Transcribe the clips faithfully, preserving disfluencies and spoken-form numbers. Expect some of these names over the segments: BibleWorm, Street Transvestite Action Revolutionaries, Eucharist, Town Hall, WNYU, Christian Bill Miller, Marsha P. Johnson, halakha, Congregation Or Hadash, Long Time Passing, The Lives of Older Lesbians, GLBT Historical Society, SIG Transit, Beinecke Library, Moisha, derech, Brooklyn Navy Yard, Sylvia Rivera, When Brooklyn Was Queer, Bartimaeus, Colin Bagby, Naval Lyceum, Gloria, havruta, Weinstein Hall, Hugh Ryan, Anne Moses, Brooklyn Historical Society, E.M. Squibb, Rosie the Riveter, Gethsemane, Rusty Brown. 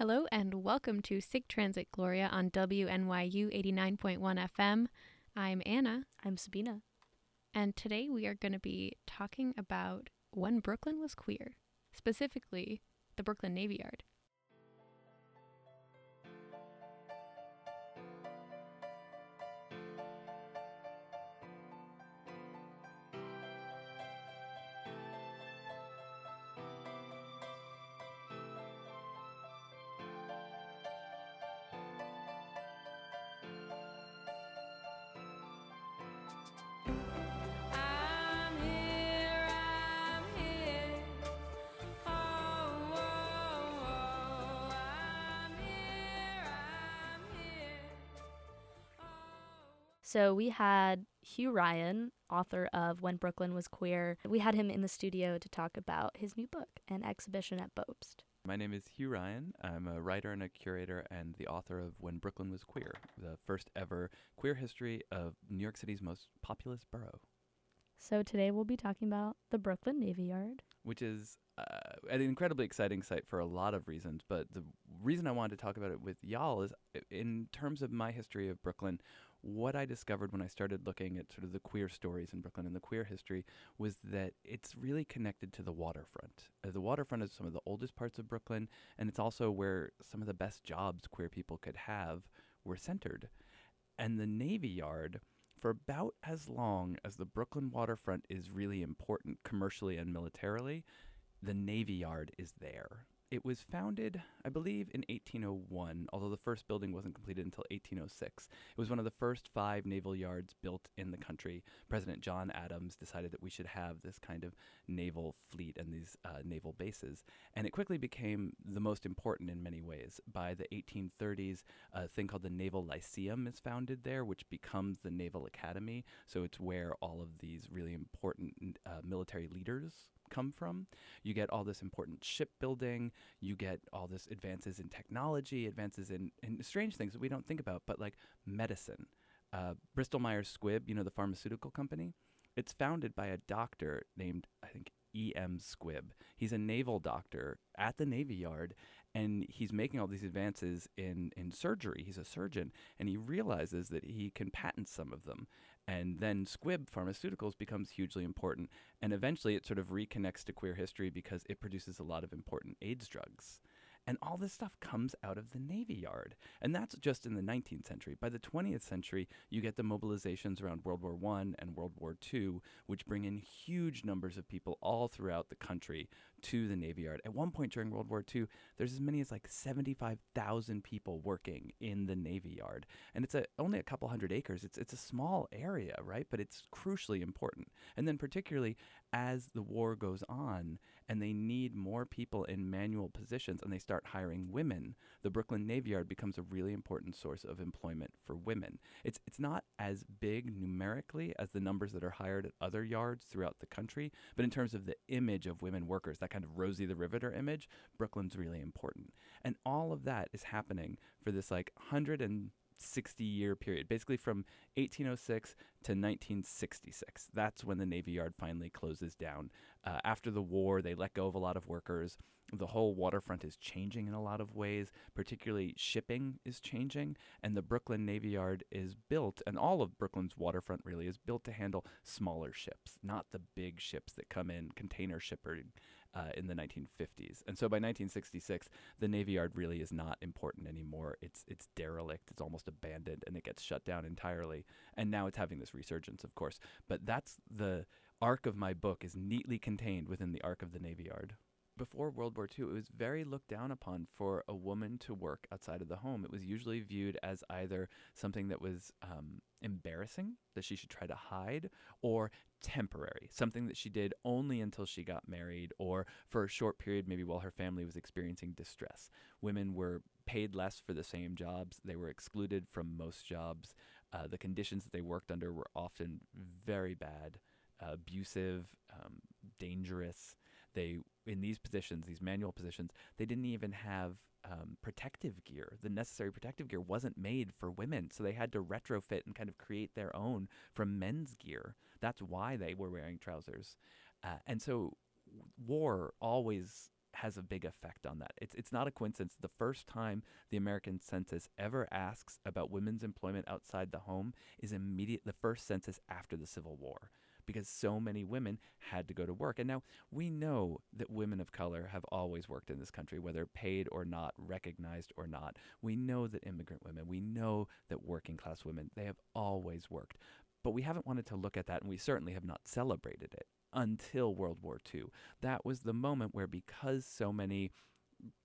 Hello and welcome to SIG Transit Gloria on W N Y U eighty-nine point one F M. I'm Anna. I'm Sabina. And today we are going to be talking about When Brooklyn Was Queer, specifically the Brooklyn Navy Yard. So we had Hugh Ryan, author of When Brooklyn Was Queer. We had him in the studio to talk about his new book, an exhibition at Bobst. My name is Hugh Ryan. I'm a writer and a curator and the author of When Brooklyn Was Queer, the first ever queer history of New York City's most populous borough. So today we'll be talking about the Brooklyn Navy Yard, which is uh, an incredibly exciting site for a lot of reasons. But the reason I wanted to talk about it with y'all is in terms of my history of Brooklyn, what I discovered when I started looking at sort of the queer stories in Brooklyn and the queer history was that it's really connected to the waterfront. Uh, the waterfront is some of the oldest parts of Brooklyn, and it's also where some of the best jobs queer people could have were centered. And the Navy Yard, for about as long as the Brooklyn waterfront is really important commercially and militarily, the Navy Yard is there. It was founded, I believe, in eighteen oh one, although the first building wasn't completed until eighteen oh six. It was one of the first five naval yards built in the country. President John Adams decided that we should have this kind of naval fleet and these uh, naval bases. And it quickly became the most important in many ways. By the eighteen thirties, a thing called the Naval Lyceum is founded there, which becomes the Naval Academy. So it's where all of these really important uh, military leaders come from. You get all this important shipbuilding, you get all this advances in technology, advances in, in strange things that we don't think about, but like medicine. Uh, Bristol-Myers Squibb, you know, the pharmaceutical company, it's founded by a doctor named, I think, E M Squibb. He's a naval doctor at the Navy Yard, and he's making all these advances in, in surgery. He's a surgeon, and he realizes that he can patent some of them. And then Squibb Pharmaceuticals becomes hugely important. And eventually it sort of reconnects to queer history because it produces a lot of important AIDS drugs. And all this stuff comes out of the Navy Yard. And that's just in the nineteenth century. By the twentieth century, you get the mobilizations around World War One and World War Two, which bring in huge numbers of people all throughout the country to the Navy Yard. At one point during World War Two, there's as many as like seventy-five thousand people working in the Navy Yard. And it's a, only a couple hundred acres. It's, it's a small area, right? But it's crucially important. And then particularly as the war goes on and they need more people in manual positions and they start hiring women, the Brooklyn Navy Yard becomes a really important source of employment for women. It's it's not as big numerically as the numbers that are hired at other yards throughout the country, but in terms of the image of women workers, that kind of Rosie the Riveter image, Brooklyn's really important. And all of that is happening for this like one hundred sixty year period, basically from eighteen oh six to nineteen sixty-six. That's when the Navy Yard finally closes down. Uh, after the war, they let go of a lot of workers. The whole waterfront is changing in a lot of ways, particularly shipping is changing, and the Brooklyn Navy Yard is built, and all of Brooklyn's waterfront really is built to handle smaller ships, not the big ships that come in, container shipping uh, in the nineteen fifties. And so by nineteen sixty-six, the Navy Yard really is not important anymore. It's it's derelict, it's almost abandoned, and it gets shut down entirely. And now it's having this resurgence, of course. But that's the arc of my book, is neatly contained within the arc of the Navy Yard. Before World War Two, it was very looked down upon for a woman to work outside of the home. It was usually viewed as either something that was um, embarrassing, that she should try to hide, or temporary, something that she did only until she got married or for a short period, maybe while her family was experiencing distress. Women were paid less for the same jobs. They were excluded from most jobs. Uh, the conditions that they worked under were often very bad, uh, abusive, um, dangerous. They, in these positions, these manual positions, they didn't even have um, protective gear. The necessary protective gear wasn't made for women, so they had to retrofit and kind of create their own from men's gear. That's why they were wearing trousers. Uh, and so war always has a big effect on that. It's it's not a coincidence. The first time the American census ever asks about women's employment outside the home is immediate, the first census after the Civil War, because so many women had to go to work. And now we know that women of color have always worked in this country, whether paid or not, recognized or not. We know that immigrant women, we know that working class women, they have always worked. But we haven't wanted to look at that, and we certainly have not celebrated it until World War Two. That was the moment where, because so many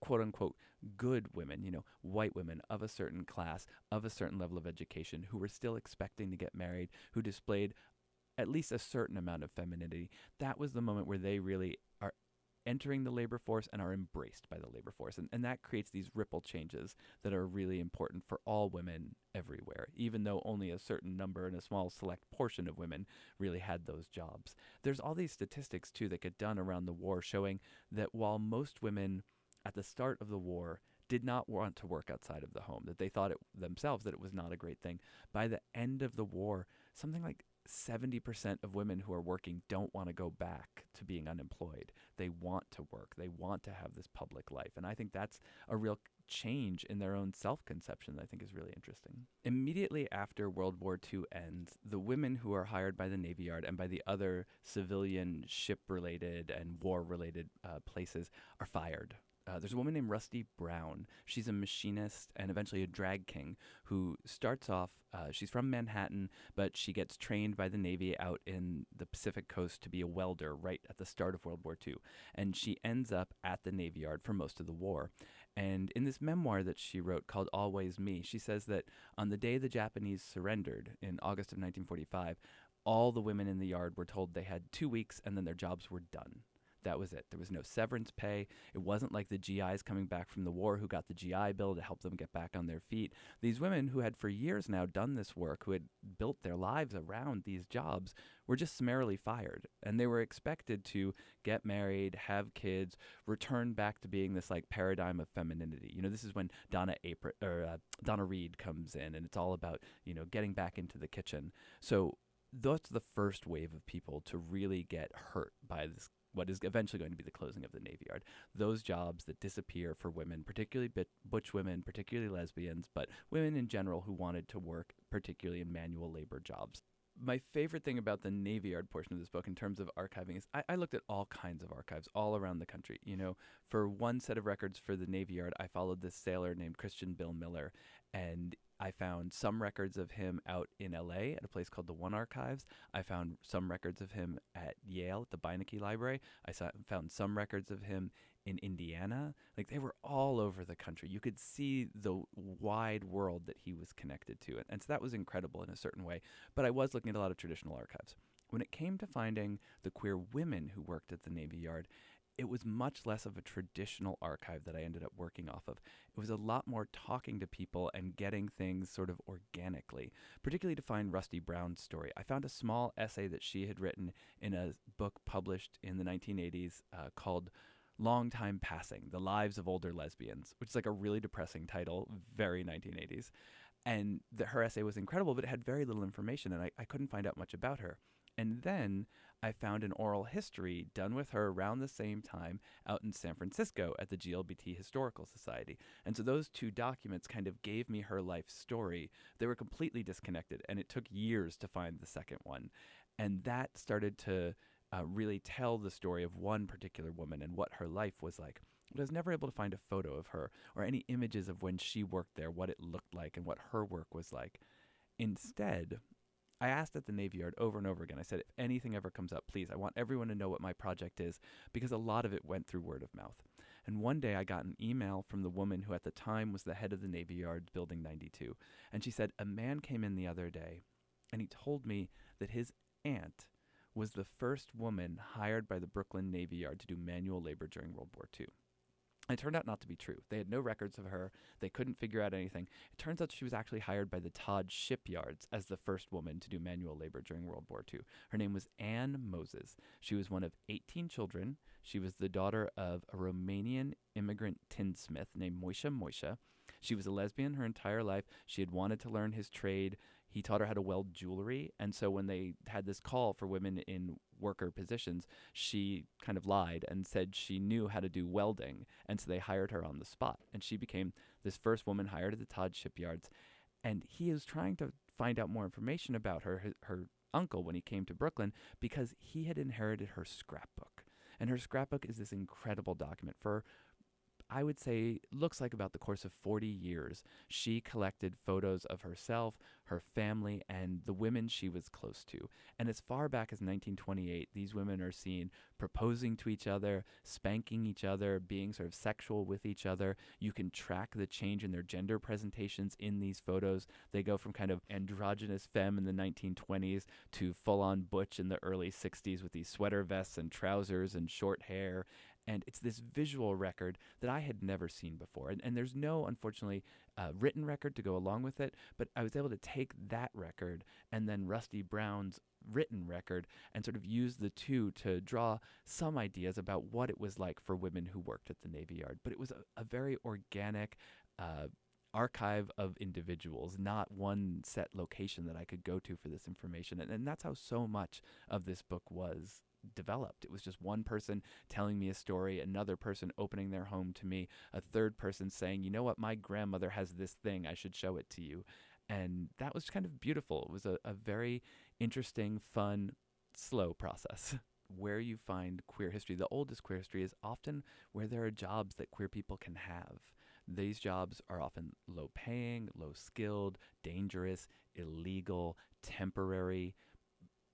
quote-unquote good women, you know, white women of a certain class, of a certain level of education, who were still expecting to get married, who displayed at least a certain amount of femininity, that was the moment where they really are entering the labor force and are embraced by the labor force. And, and that creates these ripple changes that are really important for all women everywhere, even though only a certain number and a small select portion of women really had those jobs. There's all these statistics, too, that get done around the war showing that while most women at the start of the war did not want to work outside of the home, that they thought it themselves that it was not a great thing, by the end of the war, something like seventy percent of women who are working don't want to go back to being unemployed. They want to work. They want to have this public life. And I think that's a real change in their own self-conception that I think is really interesting. Immediately after World War Two ends, the women who are hired by the Navy Yard and by the other civilian ship-related and war-related uh, places are fired. Uh, there's a woman named Rusty Brown. She's a machinist and eventually a drag king who starts off, uh, she's from Manhattan, but she gets trained by the Navy out in the Pacific coast to be a welder right at the start of World War Two. And she ends up at the Navy Yard for most of the war. And in this memoir that she wrote called Always Me, she says that on the day the Japanese surrendered in August of nineteen forty-five, all the women in the yard were told they had two weeks and then their jobs were done. That was it. There was no severance pay. It wasn't like the G Is coming back from the war who got the G I Bill to help them get back on their feet. These women who had for years now done this work, who had built their lives around these jobs, were just summarily fired. And they were expected to get married, have kids, return back to being this like paradigm of femininity. You know, this is when Donna Apr- or uh, Donna Reed comes in, and it's all about, you know, getting back into the kitchen. So that's the first wave of people to really get hurt by this, what is eventually going to be the closing of the Navy Yard. Those jobs that disappear for women, particularly butch women, particularly lesbians, but women in general who wanted to work, particularly in manual labor jobs. My favorite thing about the Navy Yard portion of this book in terms of archiving is I, I looked at all kinds of archives all around the country. You know, for one set of records for the Navy Yard, I followed this sailor named Christian Bill Miller, and I found some records of him out in L A at a place called the One Archives. I found some records of him at Yale at the Beinecke Library. I saw, found some records of him in Indiana. Like, they were all over the country. You could see the wide world that he was connected to. And, and so that was incredible in a certain way. But I was looking at a lot of traditional archives. When it came to finding the queer women who worked at the Navy Yard, it was much less of a traditional archive that I ended up working off of. It was a lot more talking to people and getting things sort of organically, particularly to find Rusty Brown's story. I found a small essay that she had written in a book published in the nineteen eighties uh, called Long Time Passing, The Lives of Older Lesbians, which is like a really depressing title, very nineteen eighties. And the, her essay was incredible, but it had very little information, and I, I couldn't find out much about her. And then I found an oral history done with her around the same time out in San Francisco at the G L B T Historical Society. And so those two documents kind of gave me her life story. They were completely disconnected, and it took years to find the second one. And that started to uh, really tell the story of one particular woman and what her life was like. But I was never able to find a photo of her or any images of when she worked there, what it looked like, and what her work was like. Instead, I asked at the Navy Yard over and over again. I said, if anything ever comes up, please, I want everyone to know what my project is, because a lot of it went through word of mouth. And one day I got an email from the woman who at the time was the head of the Navy Yard, Building ninety-two. And she said, a man came in the other day and he told me that his aunt was the first woman hired by the Brooklyn Navy Yard to do manual labor during World War Two. It turned out not to be true. They had no records of her. They couldn't figure out anything. It turns out she was actually hired by the Todd Shipyards as the first woman to do manual labor during World War Two. Her name was Anne Moses. She was one of eighteen children. She was the daughter of a Romanian immigrant tinsmith named Moisha Moisha. She was a lesbian her entire life. She had wanted to learn his trade. He taught her how to weld jewelry. And so when they had this call for women in worker positions, she kind of lied and said she knew how to do welding. And so they hired her on the spot. And she became this first woman hired at the Todd Shipyards. And he is trying to find out more information about her, her, her uncle, when he came to Brooklyn, because he had inherited her scrapbook. And her scrapbook is this incredible document for, I would say, looks like about the course of forty years. She collected photos of herself, her family, and the women she was close to. And as far back as nineteen twenty-eight, these women are seen proposing to each other, spanking each other, being sort of sexual with each other. You can track the change in their gender presentations in these photos. They go from kind of androgynous femme in the nineteen twenties to full-on butch in the early sixties with these sweater vests and trousers and short hair. And it's this visual record that I had never seen before. And, and there's no, unfortunately, uh, written record to go along with it, but I was able to take that record and then Rusty Brown's written record and sort of use the two to draw some ideas about what it was like for women who worked at the Navy Yard. But it was a, a very organic uh, archive of individuals, not one set location that I could go to for this information. And, and that's how so much of this book was developed. It was just one person telling me a story, another person opening their home to me, a third person saying, you know what, my grandmother has this thing, I should show it to you. And that was kind of beautiful. It was a, a very interesting, fun, slow process. Where you find queer history, the oldest queer history, is often where there are jobs that queer people can have. These jobs are often low paying, low skilled, dangerous, illegal, temporary,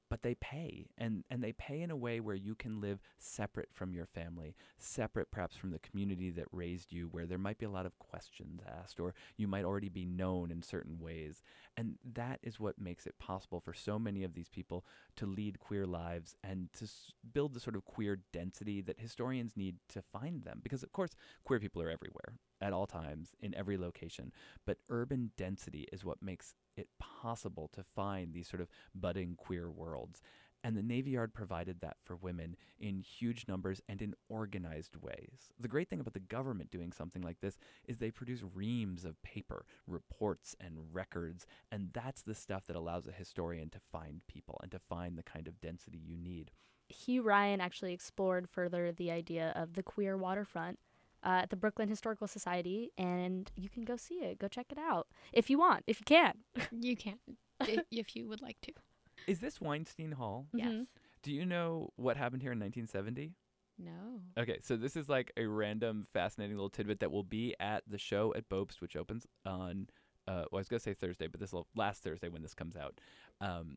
but they pay, and, and they pay in a way where you can live separate from your family, separate perhaps from the community that raised you, where there might be a lot of questions asked, or you might already be known in certain ways. And that is what makes it possible for so many of these people to lead queer lives and to s- build the sort of queer density that historians need to find them. Because, of course, queer people are everywhere, at all times, in every location. But urban density is what makes it possible to find these sort of budding queer worlds. And the Navy Yard provided that for women in huge numbers and in organized ways. The great thing about the government doing something like this is they produce reams of paper, reports, and records, and that's the stuff that allows a historian to find people and to find the kind of density you need. Hugh Ryan actually explored further the idea of the queer waterfront Uh, at the Brooklyn Historical Society, and you can go see it. Go check it out if you want, if you can. You can, if you would like to. Is this Weinstein Hall? Yes. Mm-hmm. Do you know what happened here in nineteen seventy? No. Okay, so this is like a random, fascinating little tidbit that will be at the show at Bobst, which opens on, uh, well, I was going to say Thursday, but this will last Thursday when this comes out. Um,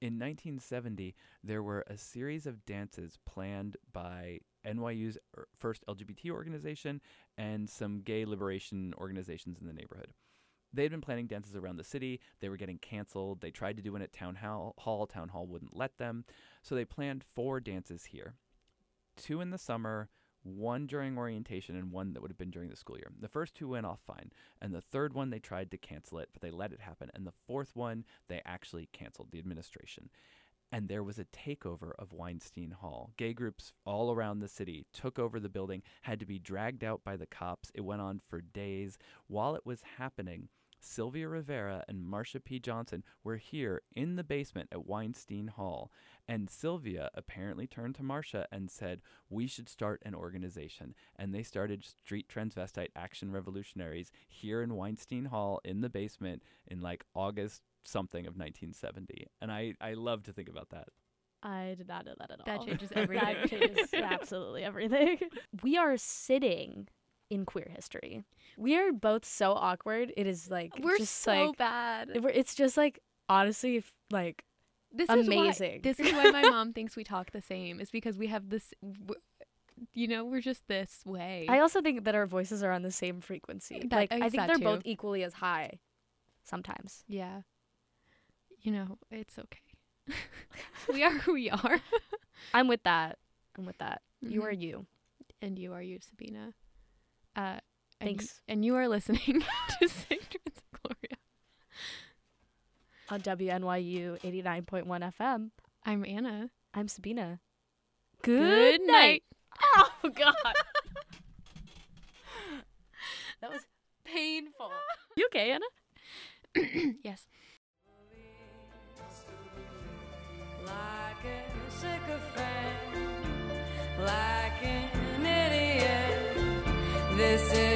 in nineteen seventy, there were a series of dances planned by N Y U's first L G B T organization and some gay liberation organizations in the neighborhood. They had been planning dances around the city. They were getting canceled. They tried to do one at Town Hall. Town Hall wouldn't let them. So they planned four dances here, two in the summer, one during orientation, and one that would have been during the school year. The first two went off fine. And the third one, they tried to cancel it, but they let it happen. And the fourth one, they actually canceled, the administration. And there was a takeover of Weinstein Hall. Gay groups all around the city took over the building, had to be dragged out by the cops. It went on for days. While it was happening, Sylvia Rivera and Marsha P. Johnson were here in the basement at Weinstein Hall. And Sylvia apparently turned to Marsha and said, we should start an organization. And they started Street Transvestite Action Revolutionaries here in Weinstein Hall in the basement in like August something of nineteen seventy. And I, I love to think about that. I did not know that at all. That changes everything. That changes absolutely everything. We are sitting in queer history. We are both so awkward. It is like, we're just so like, bad. It's just like, honestly, like, this amazing. Is why, this is why my mom thinks we talk the same, is because we have this, you know, we're just this way. I also think that our voices are on the same frequency. That, like, I think they're too. both equally as high sometimes. Yeah. You know, it's okay. We are who we are. I'm with that. I'm with that. Mm-hmm. You are you. And you are you, Sabina. Uh, and Thanks. You, and you are listening to SIG Transit Gloria. On W N Y U eighty-nine point one F M. I'm Anna. I'm Sabina. Good, Good night. night. Oh, God. That was painful. You okay, Anna? Yes. This is